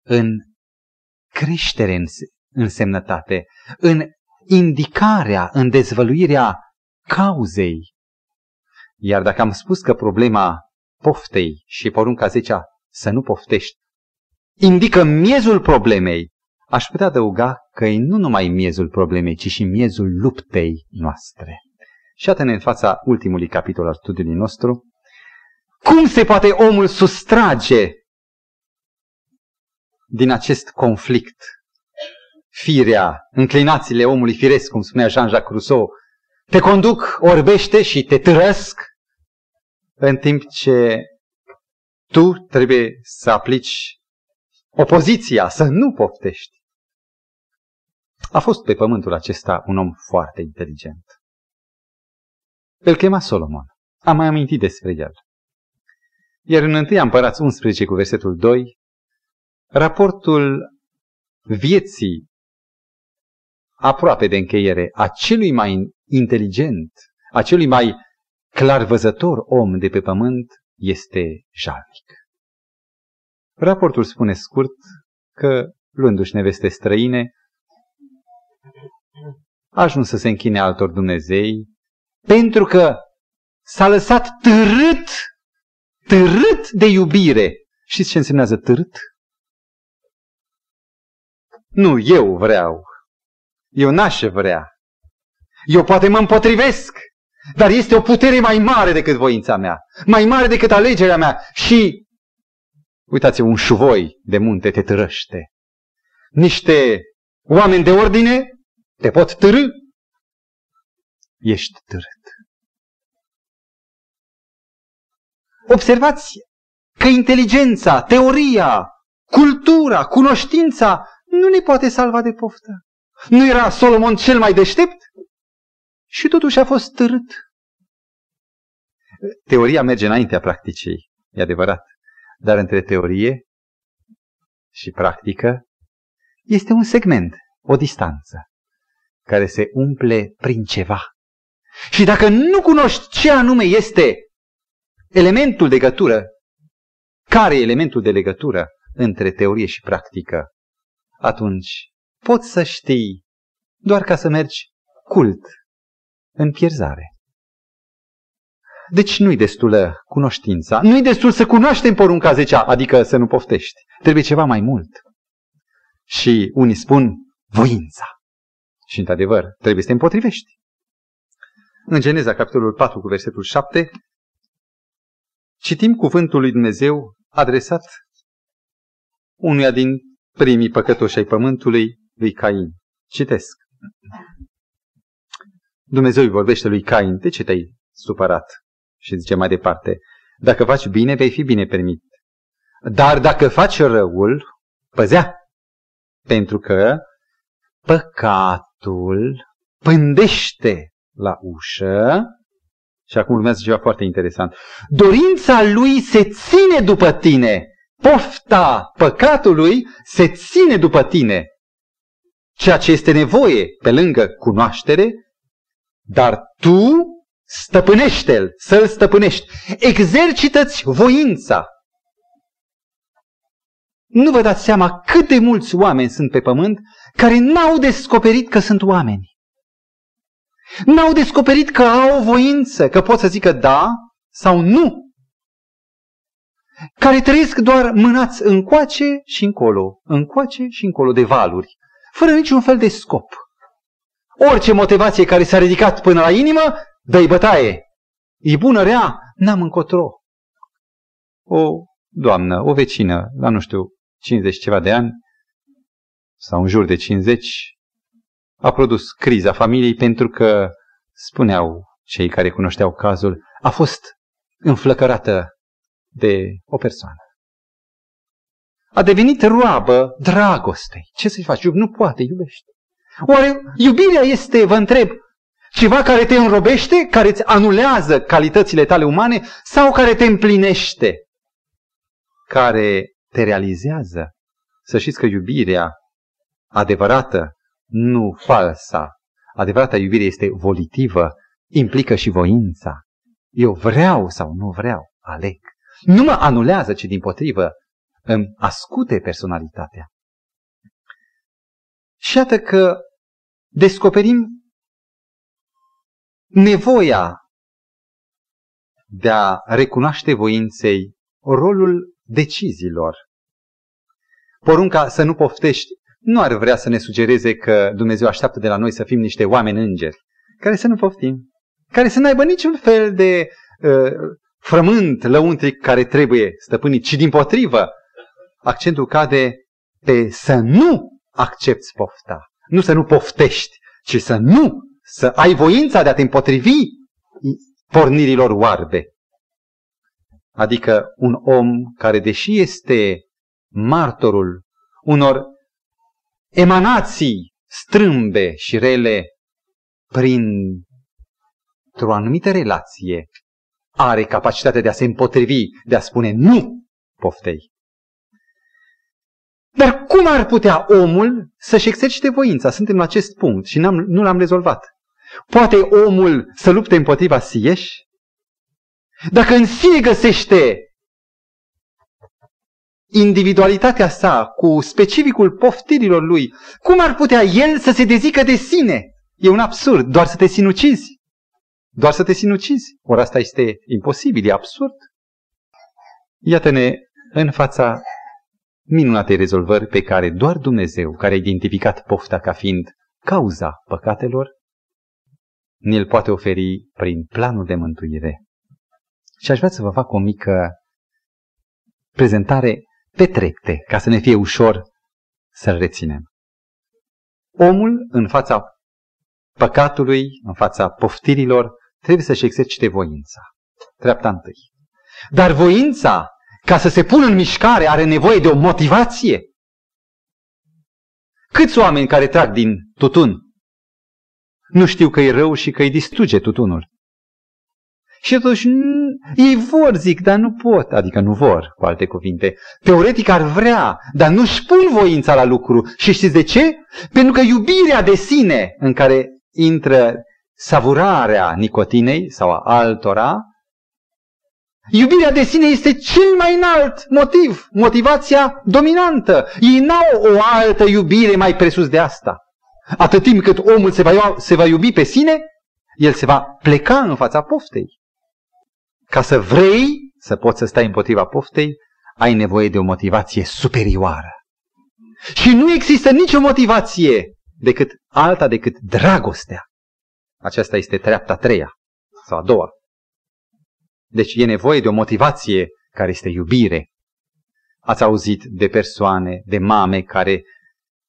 în creștere în însemnătate, în indicarea, în dezvăluirea cauzei. Iar dacă am spus că problema poftei și porunca zecea să nu poftești indică miezul problemei. Aș putea adăuga că e nu numai miezul problemei, ci și miezul luptei noastre. Și iată-ne în fața ultimului capitol al studiului nostru. Cum se poate omul sustrage din acest conflict? Firea, înclinațiile omului firesc, cum spunea Jean-Jacques Rousseau, te conduc, orbește și te târăsc, în timp ce tu trebuie să aplici opoziția, să nu poftești. A fost pe pământul acesta un om foarte inteligent. Îl chema Solomon. Am mai amintit despre el. Iar în întâi Împărați unsprezece cu versetul doi, raportul vieții aproape de încheiere a celui mai inteligent, a celui mai clarvăzător om de pe pământ este jalnic. Raportul spune scurt că, luându-și neveste străine, a ajuns să se închine altor Dumnezei pentru că s-a lăsat târât, târât de iubire. Știți ce însemnează târât? Nu, eu vreau. Eu n-aș vrea. Eu poate mă împotrivesc, dar este o putere mai mare decât voința mea, mai mare decât alegerea mea și, uitați-vă, un șuvoi de munte te târăște. Niște oameni de ordine te pot târî. Ești târât. Observați că inteligența, teoria, cultura, cunoștința nu ne poate salva de poftă. Nu era Solomon cel mai deștept? Și totuși a fost târât. Teoria merge înaintea practicii, e adevărat. Dar între teorie și practică este un segment, o distanță, care se umple prin ceva. Și dacă nu cunoști ce anume este elementul de legătură, care e elementul de legătură între teorie și practică, atunci poți să știi doar ca să mergi cult în pierzare. Deci nu-i destulă cunoștința, nu-i destul să cunoaștem porunca zecea, adică să nu poftești. Trebuie ceva mai mult. Și unii spun voința. Și într-adevăr, trebuie să te împotrivești. În Geneza, capitolul patru, cu versetul șapte, citim cuvântul lui Dumnezeu adresat unuia din primii păcătoși ai pământului, lui Cain. Citesc. Dumnezeu îi vorbește lui Cain, de ce te-ai supărat? Și zice mai departe, dacă faci bine, vei fi bine primit. Dar dacă faci răul, păzea. Pentru că păcatul pândește la ușă. Și acum urmează ceva foarte interesant. Dorința lui se ține după tine. Pofta păcatului se ține după tine. Ceea ce este nevoie pe lângă cunoaștere, dar tu stăpânește-l, să-l stăpânești. Exercită-ți voința. Nu vă dați seama cât de mulți oameni sunt pe pământ care n-au descoperit că sunt oameni. N-au descoperit că au o voință, că pot să zică da sau nu. Care trăiesc doar mânați încoace și încolo, încoace și încolo de valuri, fără niciun fel de scop. Orice motivație care s-a ridicat până la inimă, dă-i bătaie. E bună, rea, n-am încotro. O doamnă, o vecină, la nu știu, cincizeci ceva de ani, sau în jur de cincizeci, a produs criza familiei pentru că, spuneau cei care cunoșteau cazul, a fost înflăcărată de o persoană. A devenit roabă dragostei. Ce să-i faci? Nu poate, iubește. Oare iubirea este, vă întreb, ceva care te înrobește, care îți anulează calitățile tale umane sau care te împlinește, care te realizează? Să știți că iubirea adevărată, nu falsa, adevărata iubire este volitivă, implică și voința. Eu vreau sau nu vreau, aleg. Nu mă anulează, ci dimpotrivă îmi ascute personalitatea. Și iată că descoperim nevoia de a recunoaște voinței rolul deciziilor. porunca să nu poftești nu ar vrea să ne sugereze că Dumnezeu așteaptă de la noi să fim niște oameni îngeri, care să nu poftim, care să n-aibă niciun fel de uh, frământ lăuntric care trebuie stăpânit, ci dimpotrivă, accentul cade pe să nu accepți pofta, nu să nu poftești, ci să nu, să ai voința de a te împotrivi pornirilor oarbe. Adică un om care, deși este martorul unor emanații strâmbe și rele, printr-o anumită relație are capacitatea de a se împotrivi, de a spune nu poftei. Dar cum ar putea omul să-și exercite voința? Suntem la acest punct și n-am, nu l-am rezolvat. Poate omul să lupte împotriva sieși? Dacă în sine găsește individualitatea sa cu specificul poftirilor lui, cum ar putea el să se dezică de sine? E un absurd, doar să te sinucizi. Doar să te sinucizi. Ori asta este imposibil, e absurd. Iată-ne în fața minunatei rezolvări pe care doar Dumnezeu, care a identificat pofta ca fiind cauza păcatelor, ne-l poate oferi prin planul de mântuire. Și aș vrea să vă fac o mică prezentare pe trepte, ca să ne fie ușor să-l reținem. Omul, în fața păcatului, în fața poftirilor, trebuie să-și exercite voința. Treapta întâi. Dar voința, ca să se pună în mișcare, are nevoie de o motivație. Câți oameni care trag din tutun nu știu că e rău și că îi distruge tutunul? Și totuși ei vor, zic, dar nu pot, adică nu vor, cu alte cuvinte. Teoretic ar vrea, dar nu-și pun voința la lucru. Și știți de ce? Pentru că iubirea de sine, în care intră savurarea nicotinei sau a altora, iubirea de sine este cel mai înalt motiv, motivația dominantă. Ei n-au o altă iubire mai presus de asta. Atât timp cât omul se va, se va iubi pe sine, el se va pleca în fața poftei. Ca să vrei să poți să stai împotriva poftei, ai nevoie de o motivație superioară. Și nu există nicio motivație decât alta decât dragostea. Aceasta este treapta a treia sau a doua. Deci e nevoie de o motivație care este iubire. Ați auzit de persoane, de mame care,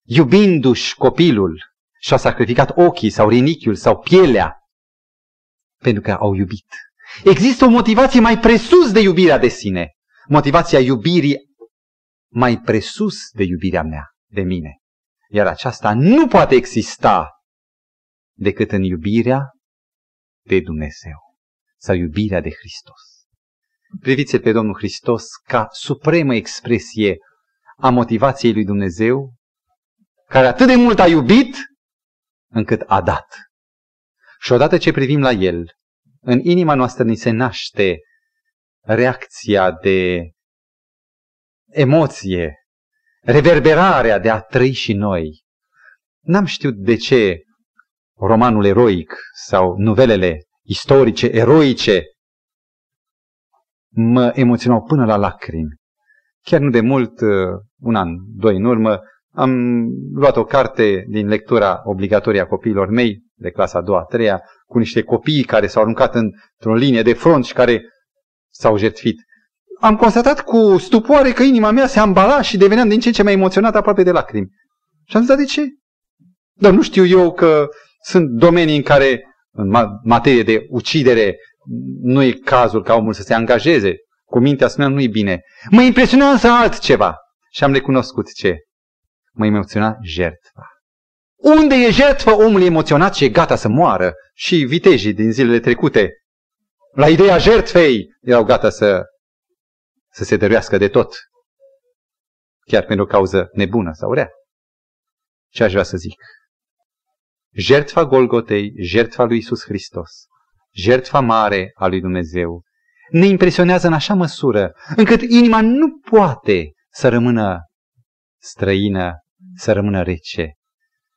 iubindu-și copilul, și-au sacrificat ochii sau rinichiul sau pielea pentru că au iubit. Există o motivație mai presus de iubirea de sine. Motivația iubirii mai presus de iubirea mea, de mine. Iar aceasta nu poate exista decât în iubirea de Dumnezeu sau iubirea de Hristos. Priviți-l pe Domnul Hristos ca supremă expresie a motivației lui Dumnezeu, care atât de mult a iubit încât a dat. Și odată ce privim la el, în inima noastră ni se naște reacția de emoție, reverberarea de a trăi și noi. N-am știut de ce romanul eroic sau novelele istorice, eroice, mă emoționau până la lacrimi. Chiar nu de mult, un an, doi în urmă, am luat o carte din lectura obligatorie a copiilor mei, de clasa a doua, a treia, cu niște copii care s-au aruncat într-o linie de front și care s-au jertfit. Am constatat cu stupoare că inima mea se ambala și deveneam din ce în ce mai emoționat, aproape de lacrimi. Și am zis, de ce? Dar nu știu eu că sunt domenii în care, în materie de ucidere, nu e cazul ca omul să se angajeze. Cu mintea spuneam, nu-i bine. Mă impresiona însă altceva. Și am recunoscut ce. Mă emoționa jertfa. Unde e jertfă, omul e emoționat și e gata să moară. Și vitejii din zilele trecute, la ideea jertfei, erau gata să, să se dăruiască de tot. Chiar pentru o cauză nebună sau rea. Ce aș vrea să zic? Jertfa Golgotei, jertfa lui Iisus Hristos, jertfa mare a lui Dumnezeu, ne impresionează în așa măsură încât inima nu poate să rămână străină, să rămână rece.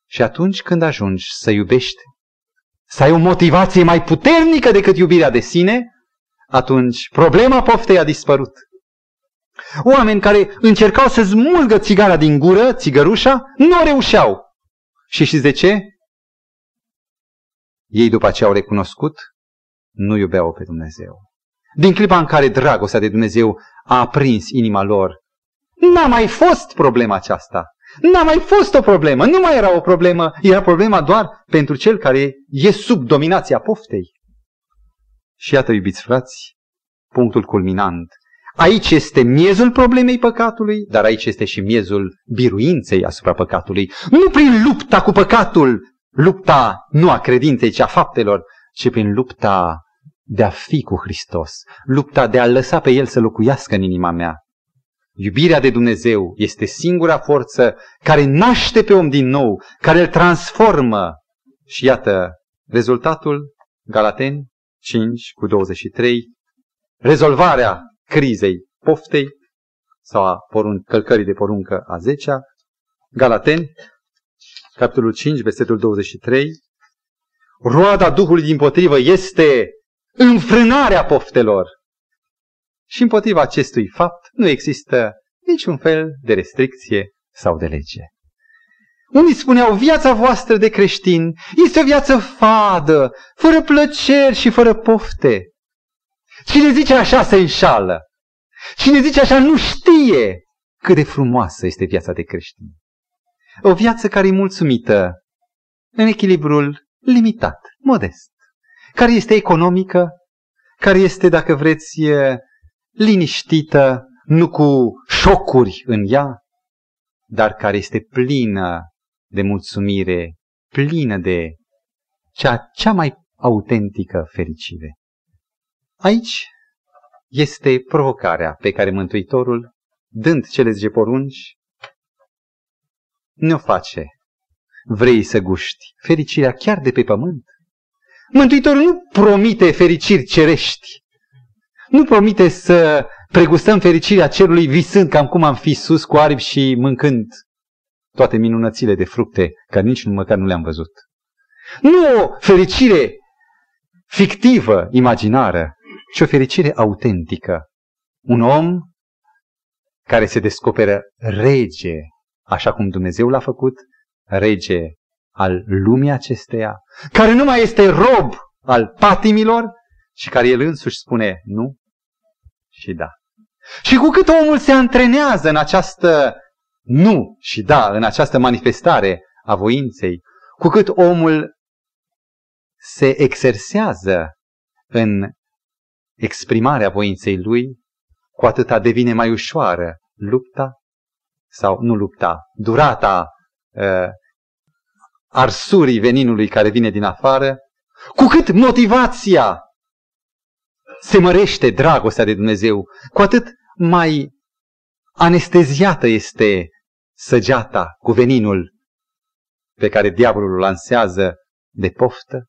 Și atunci când ajungi să iubești, să ai o motivație mai puternică decât iubirea de sine, atunci problema poftei a dispărut. Oameni care încercau să smulgă țigara din gură, țigărușa, nu o reușeau. Și știți de ce? Ei după aceea au recunoscut, nu iubeau pe Dumnezeu. Din clipa în care dragostea de Dumnezeu a aprins inima lor, n-a mai fost problema aceasta. N-a mai fost o problemă, nu mai era o problemă, era problema doar pentru cel care e sub dominația poftei. Și iată, iubiți frați, punctul culminant. Aici este miezul problemei păcatului, dar aici este și miezul biruinței asupra păcatului. Nu prin lupta cu păcatul, lupta nu a credinței, ci a faptelor, ci prin lupta de a fi cu Hristos, lupta de a lăsa pe El să locuiască în inima mea. Iubirea de Dumnezeu este singura forță care naște pe om din nou, care îl transformă. Și iată rezultatul, Galateni cinci cu douăzeci și trei, rezolvarea crizei poftei sau a porunc, călcării de poruncă a zecea. Galateni, capitolul cinci, versetul douăzeci și trei, roada Duhului dimpotrivă este înfrânarea poftelor. Și împotriva acestui fapt nu există niciun fel de restricție sau de lege. Unii spuneau, viața voastră de creștin este o viață fadă, fără plăceri și fără pofte. Cine zice așa se înșală. Cine zice așa nu știe cât de frumoasă este viața de creștin. O viață care e mulțumită în echilibrul limitat, modest, care este economică, care este, dacă vreți, liniștită, nu cu șocuri în ea, dar care este plină de mulțumire, plină de cea, cea mai autentică fericire. Aici este provocarea pe care Mântuitorul, dând cele zece porunci, ne-o face. Vrei să guști fericirea chiar de pe pământ? Mântuitorul nu promite fericiri cerești. Nu promite să pregustăm fericirea cerului visând cam cum am fi sus cu aripi și mâncând toate minunățile de fructe, care nici măcar nu le-am văzut. Nu o fericire fictivă, imaginară, ci o fericire autentică. Un om care se descoperă rege, așa cum Dumnezeu l-a făcut, rege al lumii acesteia, care nu mai este rob al patimilor, și care el însuși spune nu și da. Și cu cât omul se antrenează în această nu și da, în această manifestare a voinței, cu cât omul se exersează în exprimarea voinței lui, cu atâta devine mai ușoară lupta, sau nu lupta, durata uh, arsurii veninului care vine din afară, cu cât motivația se mărește dragostea de Dumnezeu, cu atât mai anesteziată este săgeata cu veninul pe care diavolul o lansează de poftă.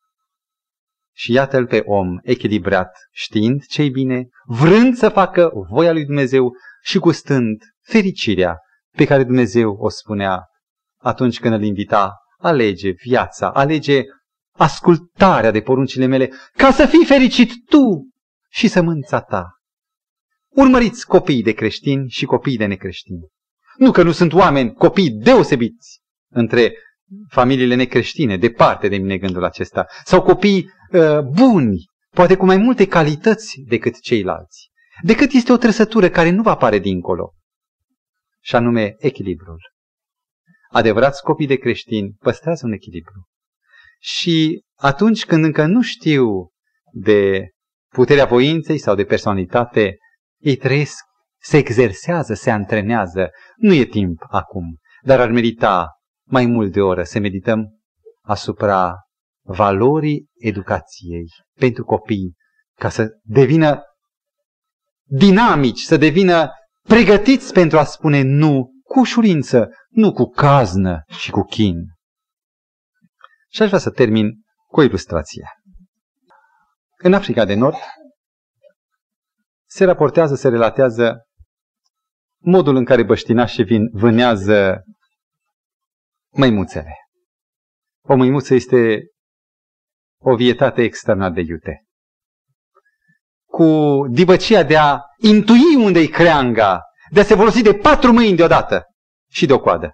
Și iată-l pe om echilibrat, știind ce-i bine, vrând să facă voia lui Dumnezeu și gustând fericirea pe care Dumnezeu o spunea atunci când îl invita, alege viața, alege ascultarea de poruncile mele ca să fii fericit tu și sămânța ta. Urmăriți copiii de creștini și copiii de necreștini. Nu că nu sunt oameni, copii deosebiți între familiile necreștine, departe de mine gândul acesta, sau copii uh, buni, poate cu mai multe calități decât ceilalți, decât este o trăsătură care nu va apare dincolo, și anume echilibrul. Adevărați copii de creștini păstrează un echilibru. Și atunci când încă nu știu de puterea voinței sau de personalitate, ei trăiesc, se exersează, se antrenează. Nu e timp acum, dar ar merita mai mult de oră să medităm asupra valorii educației pentru copii, ca să devină dinamici, să devină pregătiți pentru a spune nu cu ușurință, nu cu caznă și cu chin. Și aș vrea să termin cu o ilustrație. În Africa de Nord se raportează, se relatează modul în care băștinașii vin, vânează măimuțele. O măimuță este o vietate externă de iute. Cu dibăcia de a intui unde-i creanga, de a se folosi de patru mâini deodată și de o coadă,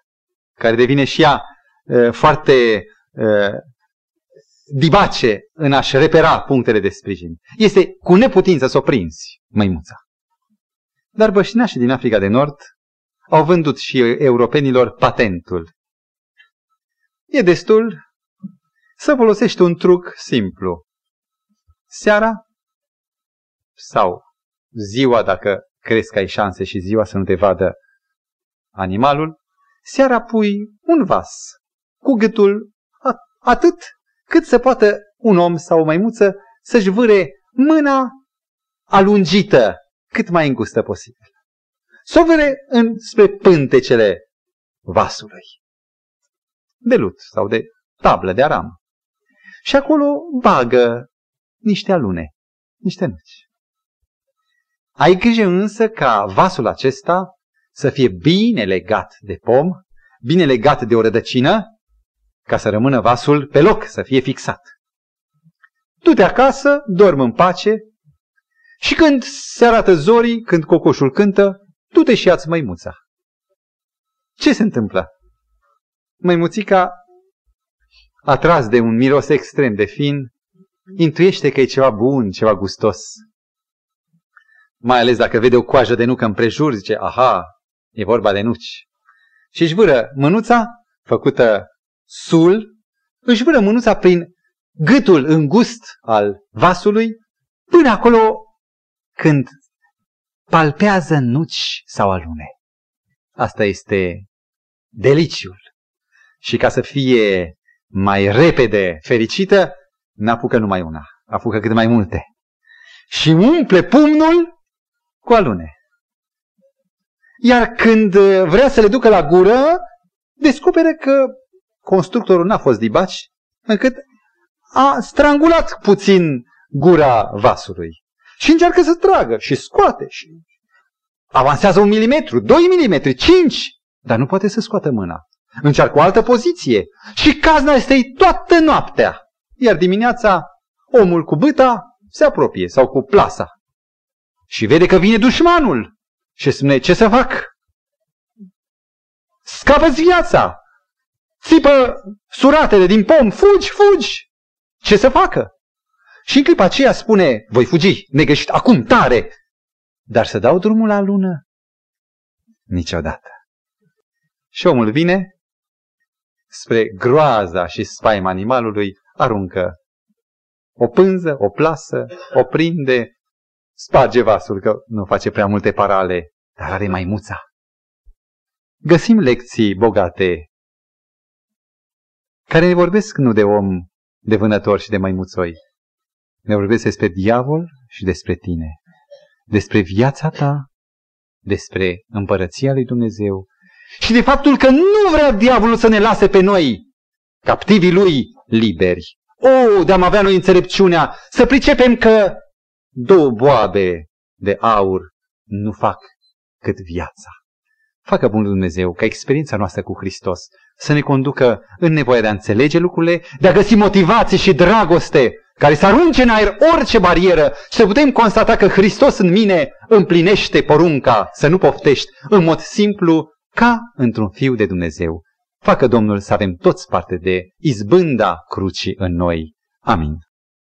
care devine și ea uh, foarte uh, dibace în a-și repera punctele de sprijin. Este cu neputință să o prinzi, măimuța. Dar băștinașii din Africa de Nord au vândut și europenilor patentul. E destul să folosești un truc simplu. Seara sau ziua, dacă crezi că ai șanse și ziua să nu te vadă animalul, seara pui un vas cu gâtul atât cât să poată un om sau o maimuță să-și vâre mâna alungită, cât mai îngustă posibil. S-o vâre înspre pântecele vasului, de lut sau de tablă de aram. Și acolo bagă niște alune, niște nuci. Ai grijă însă ca vasul acesta să fie bine legat de pom, bine legat de o rădăcină, ca să rămână vasul pe loc, să fie fixat. Du-te acasă, dorm în pace și când se arată zorii, când cocoșul cântă, du-te și ia-ți măimuța. Ce se întâmplă? Măimuțica, atras de un miros extrem de fin, intuiește că e ceva bun, ceva gustos. Mai ales dacă vede o coajă de nucă împrejur, zice, aha, e vorba de nuci. Și își vâră mânuța, făcută sul, își vâră mânuța prin gâtul îngust al vasului, până acolo când palpează nuci sau alune. Asta este deliciul. Și ca să fie mai repede fericită, n-apucă numai una, apucă cât mai multe. Și umple pumnul cu alune. Iar când vrea să le ducă la gură, descoperă că constructorul n-a fost dibaci, încât a strangulat puțin gura vasului. Și încearcă să tragă și scoate și avansează un milimetru, doi milimetri, cinci, dar nu poate să scoată mâna. Încearcă o altă poziție și cazna este toată noaptea. Iar dimineața omul cu bâta se apropie sau cu plasa și vede că vine dușmanul și spune, ce să fac? Scapă-ți viața! Țipă suratele din pom, fugi, fugi! Ce să facă? Și în clipa aceea spune, voi fugi, negășit, acum, tare! Dar să dau drumul la lună? Niciodată. Și omul vine, spre groaza și spaima animalului, aruncă o pânză, o plasă, o prinde, sparge vasul, că nu face prea multe parale, dar are maimuța. Găsim lecții bogate, care ne vorbesc nu de om, de vânător și de maimuțoi. Ne vorbesc despre diavol și despre tine, despre viața ta, despre împărăția lui Dumnezeu și de faptul că nu vrea diavolul să ne lase pe noi, captivii lui, liberi. O, de-am avea noi înțelepciunea să pricepem că două boabe de aur nu fac cât viața. Facă bunul Dumnezeu ca experiența noastră cu Hristos să ne conducă în nevoia de a înțelege lucrurile, de a găsi motivație și dragoste care să arunce în aer orice barieră și să putem constata că Hristos în mine împlinește porunca să nu poftești în mod simplu ca într-un fiu de Dumnezeu. Facă Domnul să avem toți parte de izbânda crucii în noi. Amin.